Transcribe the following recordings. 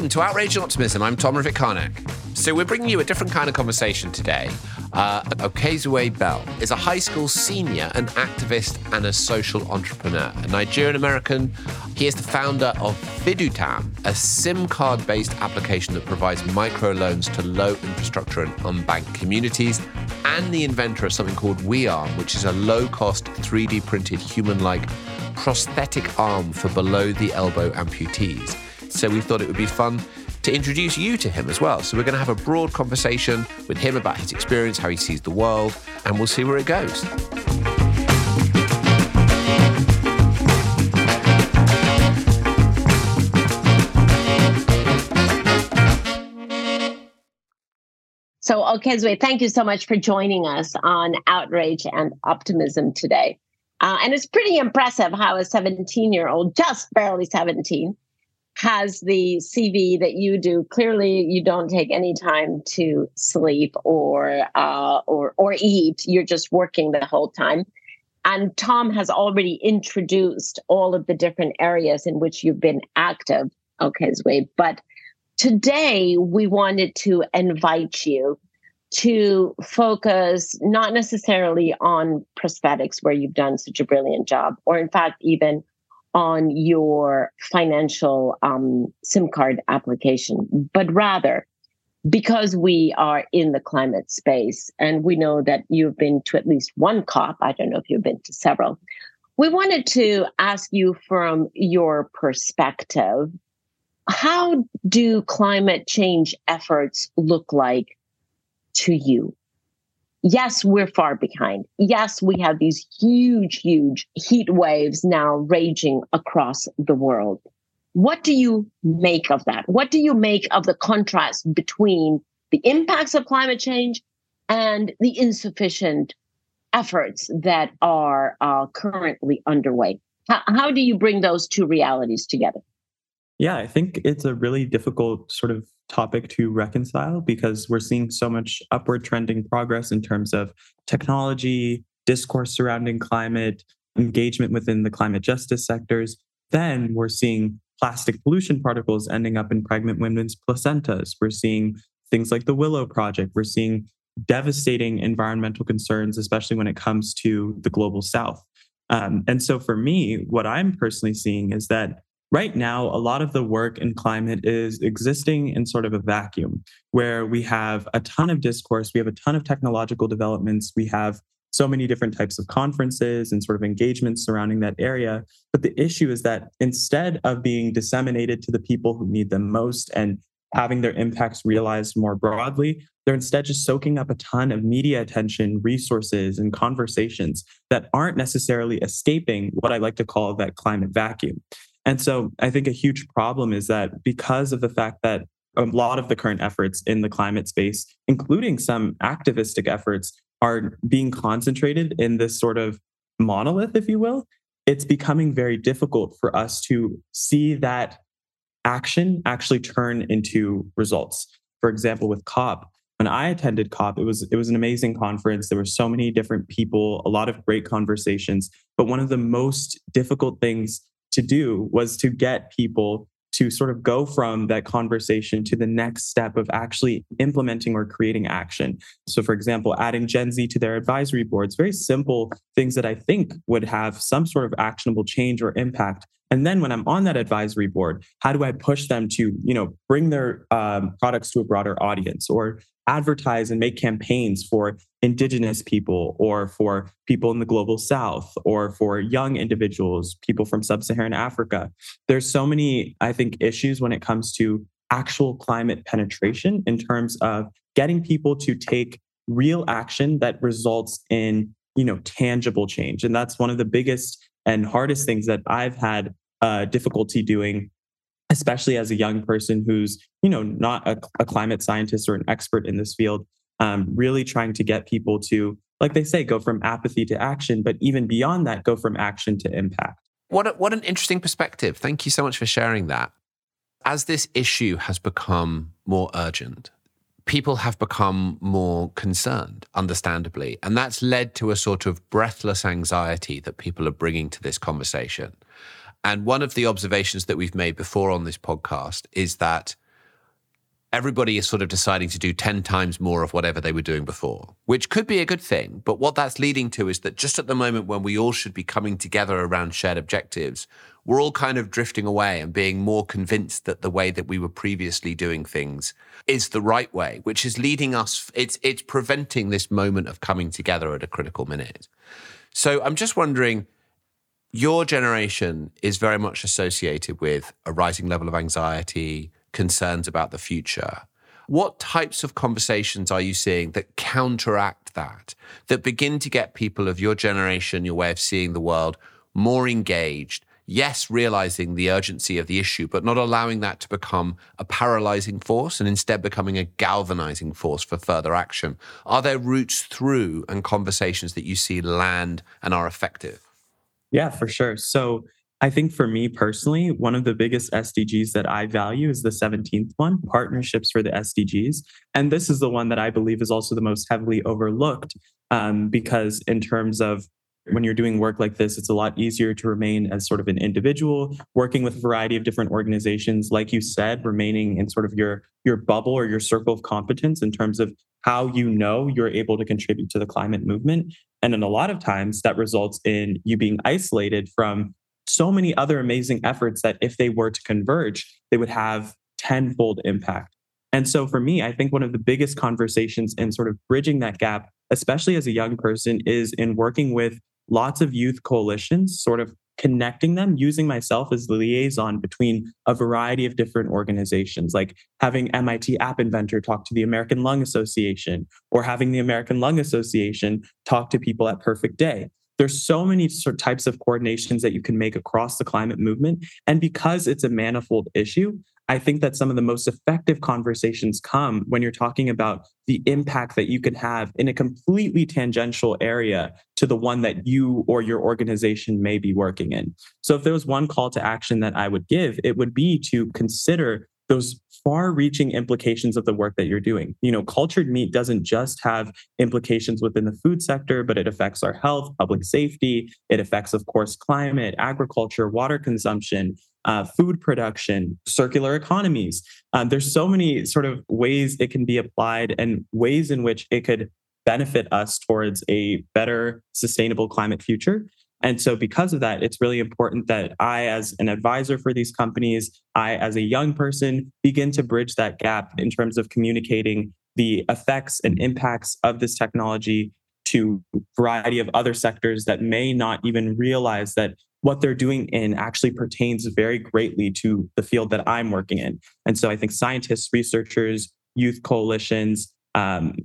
Welcome to Outrage and Optimism. I'm Tom Rivet-Karnak. So we're bringing you a different kind of conversation today. Okezue Bell is a high school senior, an activist, and a social entrepreneur. A Nigerian-American, he is the founder of Fidutam, a SIM card-based application that provides microloans to low infrastructure and unbanked communities, and the inventor of something called WeArm, which is a low-cost, 3D-printed, human-like prosthetic arm for below-the-elbow amputees. So we thought it would be fun to introduce you to him as well. So we're going to have a broad conversation with him about his experience, how he sees the world, and we'll see where it goes. So, Okezue, thank you so much for joining us on Outrage and Optimism today. And it's pretty impressive how a 17-year-old, just barely 17, has the CV that you do. Clearly, you don't take any time to sleep or eat. You're just working the whole time. And Tom has already introduced all of the different areas in which you've been active, Okezue. But today, we wanted to invite you to focus not necessarily on prosthetics, where you've done such a brilliant job, or in fact, even on your financial SIM card application, but rather because we are in the climate space and we know that you've been to at least one COP, I don't know if you've been to several, we wanted to ask you from your perspective, how do climate change efforts look like to you? Yes, we're far behind. Yes, we have these huge heat waves now raging across the world. What do you make of that? What do you make of the contrast between the impacts of climate change and the insufficient efforts that are currently underway? How do you bring those two realities together? Yeah, I think it's a really difficult sort of topic to reconcile because we're seeing so much upward trending progress in terms of technology, discourse surrounding climate, engagement within the climate justice sectors. Then we're seeing plastic pollution particles ending up in pregnant women's placentas. We're seeing things like the Willow Project. We're seeing devastating environmental concerns, especially when it comes to the global south. And so for me, what I'm personally seeing is that right now, a lot of the work in climate is existing in sort of a vacuum where we have a ton of discourse, we have a ton of technological developments, we have so many different types of conferences and sort of engagements surrounding that area. But the issue is that instead of being disseminated to the people who need them most and having their impacts realized more broadly, they're instead just soaking up a ton of media attention, resources, and conversations that aren't necessarily escaping what I like to call that climate vacuum. And so I think a huge problem is that because of the fact that a lot of the current efforts in the climate space, including some activistic efforts, are being concentrated in this sort of monolith, if you will, it's becoming very difficult for us to see that action actually turn into results. For example, with COP, when I attended COP, it was an amazing conference. There were so many different people, a lot of great conversations. But one of the most difficult things to do was to get people to sort of go from that conversation to the next step of actually implementing or creating action. So, for example, adding Gen Z to their advisory boards, very simple things that I think would have some sort of actionable change or impact. And then when I'm on that advisory board, how do I push them to, bring their products to a broader audience or advertise and make campaigns for Indigenous people or for people in the global South or for young individuals, people from sub-Saharan Africa? There's so many, I think, issues when it comes to actual climate penetration in terms of getting people to take real action that results in, tangible change. And that's one of the biggest and hardest things that I've had difficulty doing, especially as a young person who's, not a climate scientist or an expert in this field, really trying to get people to, like they say, go from apathy to action, but even beyond that, go from action to impact. What an interesting perspective. Thank you so much for sharing that. As this issue has become more urgent, people have become more concerned, understandably, and that's led to a sort of breathless anxiety that people are bringing to this conversation. And one of the observations that we've made before on this podcast is that everybody is sort of deciding to do 10 times more of whatever they were doing before, which could be a good thing. But what that's leading to is that just at the moment when we all should be coming together around shared objectives, we're all kind of drifting away and being more convinced that the way that we were previously doing things is the right way, which is leading us, it's preventing this moment of coming together at a critical minute. So I'm just wondering, your generation is very much associated with a rising level of anxiety, concerns about the future. What types of conversations are you seeing that counteract that, that begin to get people of your generation, your way of seeing the world, more engaged? Yes, realizing the urgency of the issue, but not allowing that to become a paralyzing force and instead becoming a galvanizing force for further action. Are there routes through and conversations that you see land and are effective? Yeah, for sure. So I think for me personally, one of the biggest SDGs that I value is the 17th one, Partnerships for the SDGs. And this is the one that I believe is also the most heavily overlooked because in terms of when you're doing work like this, it's a lot easier to remain as sort of an individual, working with a variety of different organizations, like you said, remaining in sort of your bubble or your circle of competence in terms of how you know you're able to contribute to the climate movement. And then a lot of times that results in you being isolated from so many other amazing efforts that if they were to converge, they would have tenfold impact. And so for me, I think one of the biggest conversations in sort of bridging that gap, especially as a young person, is in working with lots of youth coalitions, sort of connecting them, using myself as the liaison between a variety of different organizations, like having MIT App Inventor talk to the American Lung Association, or having the American Lung Association talk to people at Perfect Day. There's so many sort of types of coordinations that you can make across the climate movement. And because it's a manifold issue, I think that some of the most effective conversations come when you're talking about the impact that you can have in a completely tangential area to the one that you or your organization may be working in. So if there was one call to action that I would give, it would be to consider those far-reaching implications of the work that you're doing. You know, cultured meat doesn't just have implications within the food sector, but it affects our health, public safety. It affects, of course, climate, agriculture, water consumption, food production, circular economies. There's so many sort of ways it can be applied and ways in which it could benefit us towards a better, sustainable climate future. And so because of that, it's really important that I, as an advisor for these companies, I, as a young person, begin to bridge that gap in terms of communicating the effects and impacts of this technology to a variety of other sectors that may not even realize that what they're doing in actually pertains very greatly to the field that I'm working in. And so I think scientists, researchers, youth coalitions, climate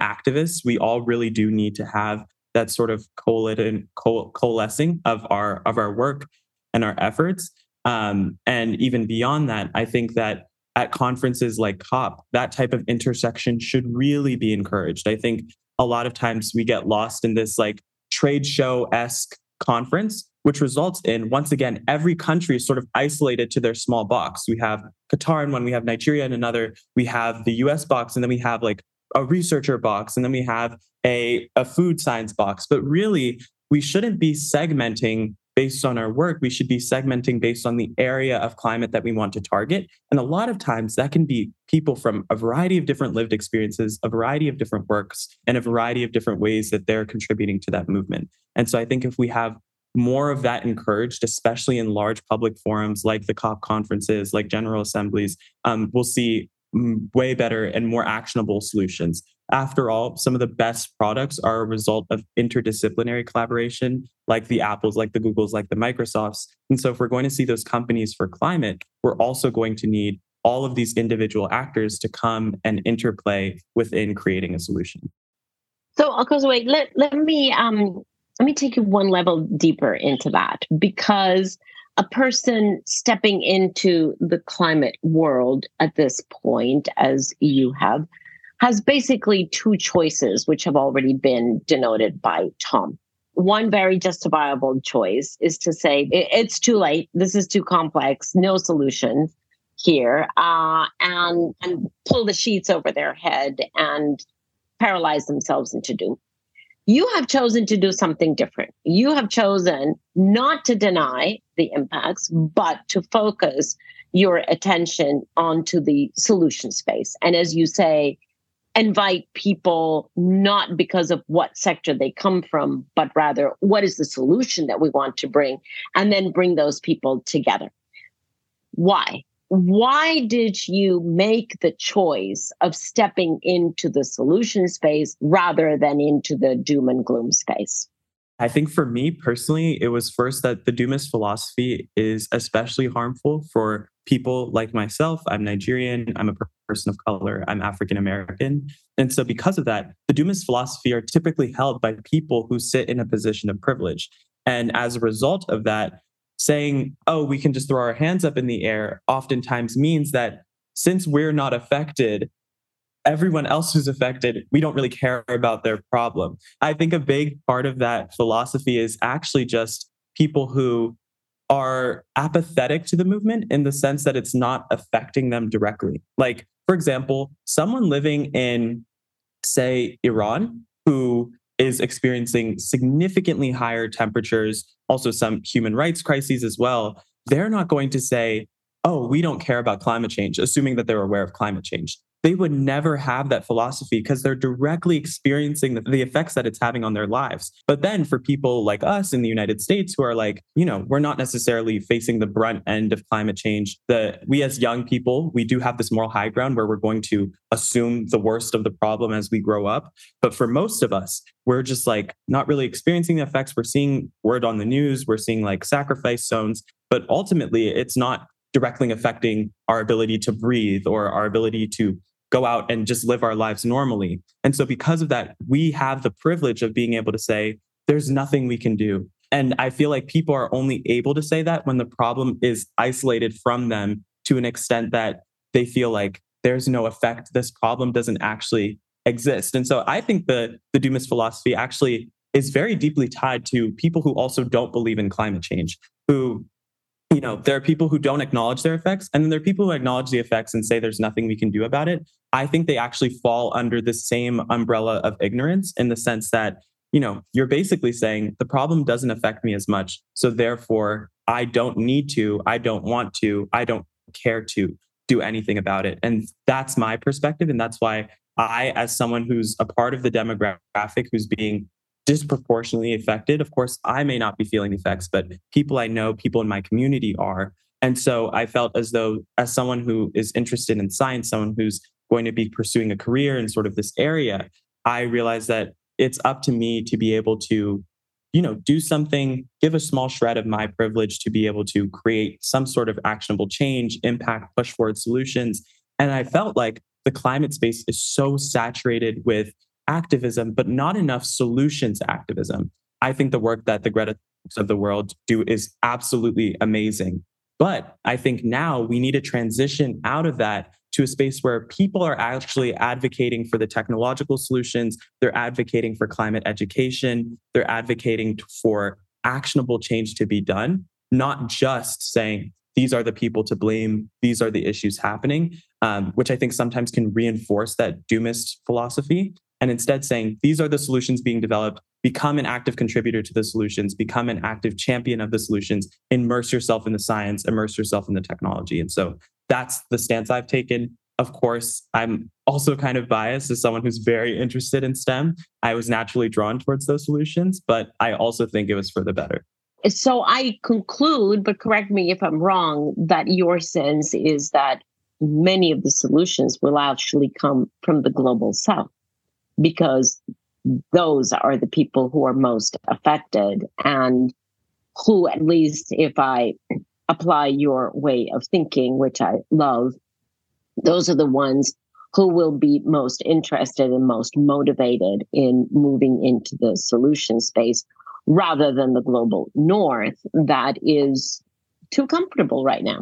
activists, we all really do need to have that sort of coalescing of our work and our efforts. And even beyond that, I think that at conferences like COP, that type of intersection should really be encouraged. I think a lot of times we get lost in this like trade show-esque conference, which results in, once again, every country is sort of isolated to their small box. We have Qatar in one, we have Nigeria in another, we have the US box, and then we have like a researcher box, and then we have a food science box. But really, we shouldn't be segmenting based on our work. We should be segmenting based on the area of climate that we want to target. And a lot of times that can be people from a variety of different lived experiences, a variety of different works, and a variety of different ways that they're contributing to that movement. And so I think if we have more of that encouraged, especially in large public forums like the COP conferences, like General Assemblies, we'll see way better and more actionable solutions. After all, some of the best products are a result of interdisciplinary collaboration, like the Apples, like the Googles, like the Microsofts. And so if we're going to see those companies for climate, we're also going to need all of these individual actors to come and interplay within creating a solution. So Okezue, let me take you one level deeper into that, because a person stepping into the climate world at this point, as you have, has basically two choices, which have already been denoted by Tom. One very justifiable choice is to say, it's too late, this is too complex, no solution here, and pull the sheets over their head and paralyze themselves into doom. You have chosen to do something different. You have chosen not to deny the impacts, but to focus your attention onto the solution space. And as you say, invite people not because of what sector they come from, but rather what is the solution that we want to bring, and then bring those people together. Why? Why did you make the choice of stepping into the solution space rather than into the doom and gloom space? I think for me personally, it was first that the doomist philosophy is especially harmful for people like myself. I'm Nigerian, I'm a person of color, I'm African American. And so because of that, the doomist philosophy are typically held by people who sit in a position of privilege. And as a result of that, saying, oh, we can just throw our hands up in the air oftentimes means that since we're not affected, everyone else who's affected, we don't really care about their problem. I think a big part of that philosophy is actually just people who are apathetic to the movement in the sense that it's not affecting them directly. Like, for example, someone living in, say, Iran, who is experiencing significantly higher temperatures, also some human rights crises as well, they're not going to say, oh, we don't care about climate change, assuming that they're aware of climate change. They would never have that philosophy because they're directly experiencing the effects that it's having on their lives. But then for people like us in the United States who are like, you know, we're not necessarily facing the brunt end of climate change, we as young people, we do have this moral high ground where we're going to assume the worst of the problem as we grow up. But for most of us, we're just like not really experiencing the effects. We're seeing word on the news, we're seeing like sacrifice zones, but ultimately it's not directly affecting our ability to breathe or our ability to go out and just live our lives normally. And so because of that, we have the privilege of being able to say, there's nothing we can do. And I feel like people are only able to say that when the problem is isolated from them to an extent that they feel like there's no effect. This problem doesn't actually exist. And so I think the doomist philosophy actually is very deeply tied to people who also don't believe in climate change, who, you know, there are people who don't acknowledge their effects, and then there are people who acknowledge the effects and say there's nothing we can do about it. I think they actually fall under the same umbrella of ignorance in the sense that, you know, you're basically saying the problem doesn't affect me as much. So therefore, I don't need to, I don't want to, I don't care to do anything about it. And that's my perspective. And that's why I, as someone who's a part of the demographic who's being disproportionately affected. Of course, I may not be feeling the effects, but people I know, people in my community are. And so I felt as though, as someone who is interested in science, someone who's going to be pursuing a career in sort of this area, I realized that it's up to me to be able to, you know, do something, give a small shred of my privilege to be able to create some sort of actionable change, impact, push forward solutions. And I felt like the climate space is so saturated with activism, but not enough solutions activism. I think the work that the Greta of the world do is absolutely amazing. But I think now we need to transition out of that to a space where people are actually advocating for the technological solutions. They're advocating for climate education. They're advocating for actionable change to be done, not just saying, these are the people to blame. These are the issues happening, which I think sometimes can reinforce that doomist philosophy. And instead saying, these are the solutions being developed, become an active contributor to the solutions, become an active champion of the solutions, immerse yourself in the science, immerse yourself in the technology. And so that's the stance I've taken. Of course, I'm also kind of biased as someone who's very interested in STEM. I was naturally drawn towards those solutions, but I also think it was for the better. So I conclude, but correct me if I'm wrong, that your sense is that many of the solutions will actually come from the global south, because those are the people who are most affected and who, at least if I apply your way of thinking, which I love, those are the ones who will be most interested and most motivated in moving into the solution space rather than the global north that is too comfortable right now.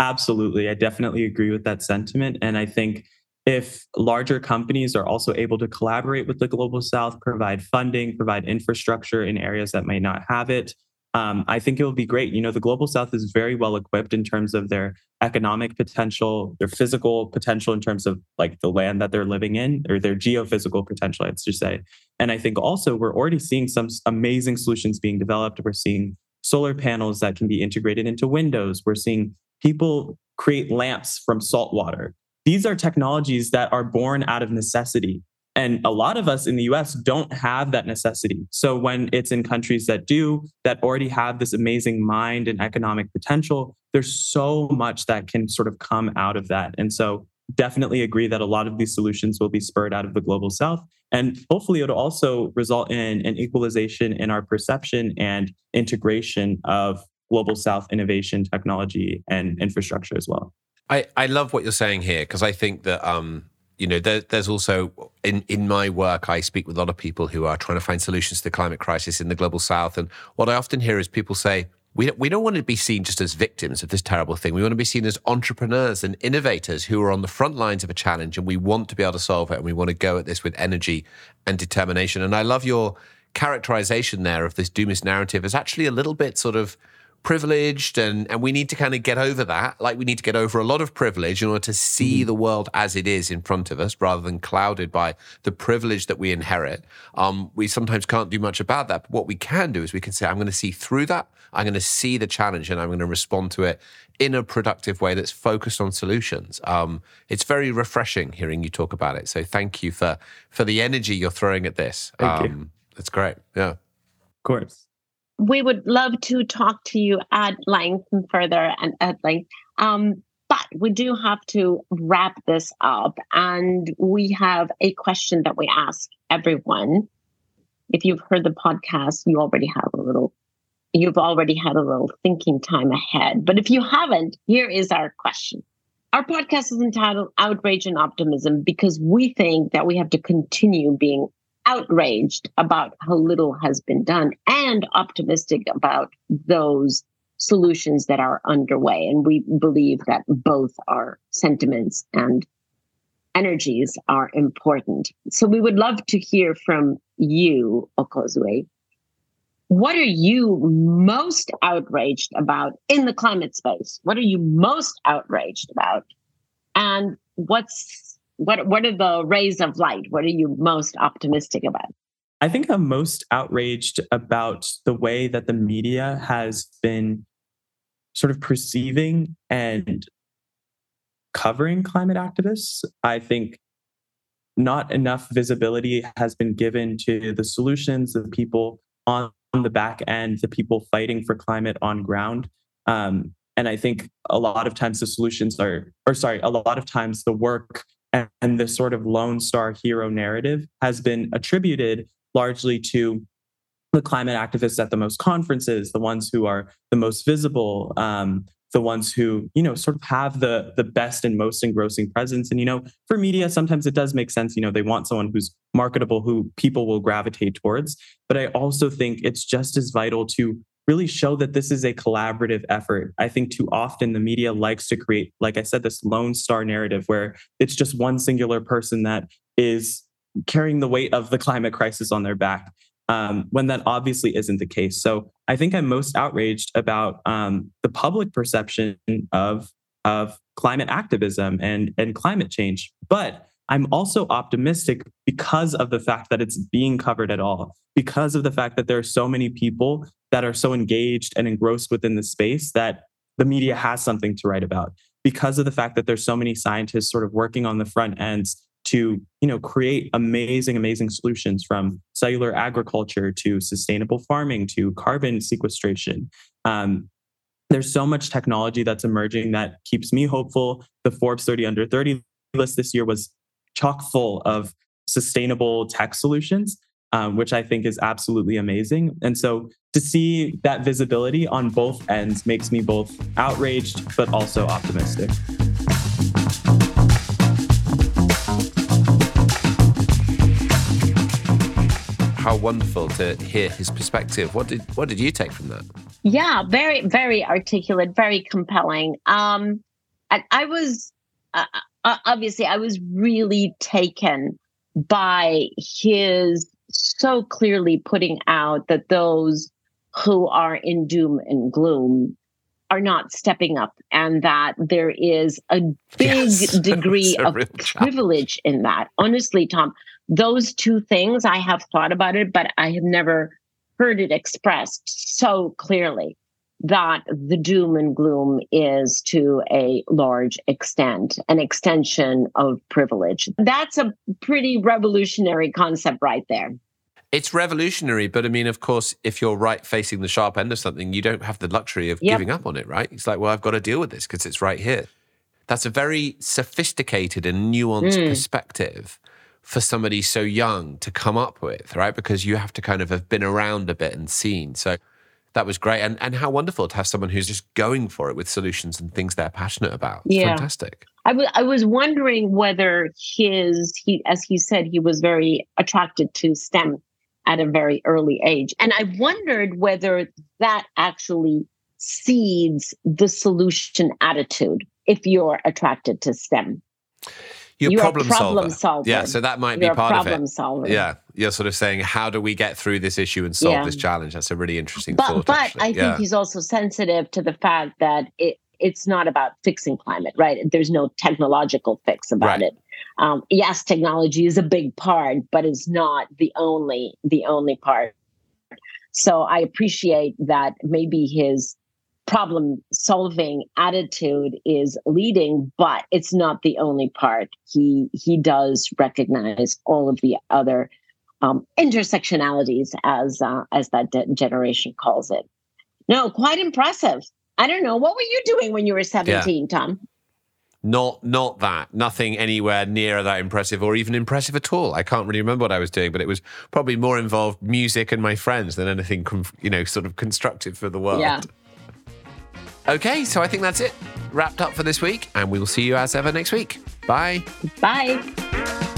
Absolutely. I definitely agree with that sentiment. And I think if larger companies are also able to collaborate with the Global South, provide funding, provide infrastructure in areas that might not have it, I think it will be great. You know, the Global South is very well equipped in terms of their economic potential, their physical potential in terms of like the land that they're living in, or their geophysical potential, I should say. And I think also we're already seeing some amazing solutions being developed. We're seeing solar panels that can be integrated into windows. We're seeing people create lamps from salt water. These are technologies that are born out of necessity. And a lot of us in the US don't have that necessity. So when it's in countries that do, that already have this amazing mind and economic potential, there's so much that can sort of come out of that. And so definitely agree that a lot of these solutions will be spurred out of the Global South. And hopefully it'll also result in an equalization in our perception and integration of Global South innovation, technology, and infrastructure as well. I love what you're saying here, because I think that you know, there's also, in my work, I speak with a lot of people who are trying to find solutions to the climate crisis in the Global South. And what I often hear is people say, we don't want to be seen just as victims of this terrible thing. We want to be seen as entrepreneurs and innovators who are on the front lines of a challenge, and we want to be able to solve it, and we want to go at this with energy and determination. And I love your characterization there of this doomist narrative as actually a little bit sort of privileged, and we need to kind of get over that. Like, we need to get over a lot of privilege in order to see the world as it is in front of us, rather than clouded by the privilege that we inherit. We sometimes can't do much about that. But what we can do is we can say, I'm going to see through that. I'm going to see the challenge, and I'm going to respond to it in a productive way that's focused on solutions. It's very refreshing hearing you talk about it. So thank you for the energy you're throwing at this. Thank you. That's great. Yeah, of course. We would love to talk to you at length and further and at length, but we do have to wrap this up. And we have a question that we ask everyone. If you've heard the podcast, you've already had a little thinking time ahead. But if you haven't, here is our question. Our podcast is entitled Outrage and Optimism, because we think that we have to continue being outraged about how little has been done and optimistic about those solutions that are underway. And we believe that both our sentiments and energies are important. So we would love to hear from you, Okezue. What are you most outraged about in the climate space? What are you most outraged about? And what are the rays of light? What are you most optimistic about? I think I'm most outraged about the way that the media has been sort of perceiving and covering climate activists. I think not enough visibility has been given to the solutions of people on the back end, the people fighting for climate on ground. And I think a lot of times the work and the sort of lone star hero narrative has been attributed largely to the climate activists at the most conferences, the ones who are the most visible, the ones who, you know, sort of have the best and most engrossing presence. And, you know, for media, sometimes it does make sense. You know, they want someone who's marketable, who people will gravitate towards. But I also think it's just as vital to really show that this is a collaborative effort. I think too often the media likes to create, like I said, this lone star narrative where it's just one singular person that is carrying the weight of the climate crisis on their back, when that obviously isn't the case. So I think I'm most outraged about the public perception of climate activism and climate change. But I'm also optimistic because of the fact that it's being covered at all, because of the fact that there are so many people that are so engaged and engrossed within the space that the media has something to write about, because of the fact that there's so many scientists sort of working on the front ends to, you know, create amazing, amazing solutions, from cellular agriculture to sustainable farming to carbon sequestration. There's so much technology that's emerging that keeps me hopeful. The Forbes 30 Under 30 list this year was chock full of sustainable tech solutions, which I think is absolutely amazing. And so to see that visibility on both ends makes me both outraged, but also optimistic. How wonderful to hear his perspective. What did you take from that? Yeah, very, very articulate, very compelling. And I was, obviously, I was really taken by his so clearly putting out that those who are in doom and gloom are not stepping up, and that there is a big degree of privilege in that. Honestly, Tom, those two things, I have thought about it, but I have never heard it expressed so clearly, that the doom and gloom is to a large extent an extension of privilege. That's a pretty revolutionary concept right there. It's revolutionary, but I mean, of course, if you're right facing the sharp end of something, you don't have the luxury of giving up on it, right? It's like, well, I've got to deal with this because it's right here. That's a very sophisticated and nuanced perspective for somebody so young to come up with, right? Because you have to kind of have been around a bit and seen. So that was great. And how wonderful to have someone who's just going for it with solutions and things they're passionate about. Yeah. Fantastic. I was wondering whether as he said, he was very attracted to STEM at a very early age. And I wondered whether that actually seeds the solution attitude if you're attracted to STEM. You're a problem solver. Yeah, so that might be part of it. You're a problem solver. Yeah, you're sort of saying, how do we get through this issue and solve this challenge? That's a really interesting thought. But I think he's also sensitive to the fact that it's not about fixing climate, right? There's no technological fix about it. Yes, technology is a big part, but it's not the only part. So I appreciate that maybe his problem-solving attitude is leading, but it's not the only part. He does recognize all of the other intersectionalities, as that generation calls it. No, quite impressive. I don't know. What were you doing when you were 17, Tom? Not that. Nothing anywhere near that impressive or even impressive at all. I can't really remember what I was doing, but it was probably more involved music and my friends than anything, sort of constructive for the world. Yeah. Okay, so I think that's it. Wrapped up for this week, and we will see you as ever next week. Bye. Bye.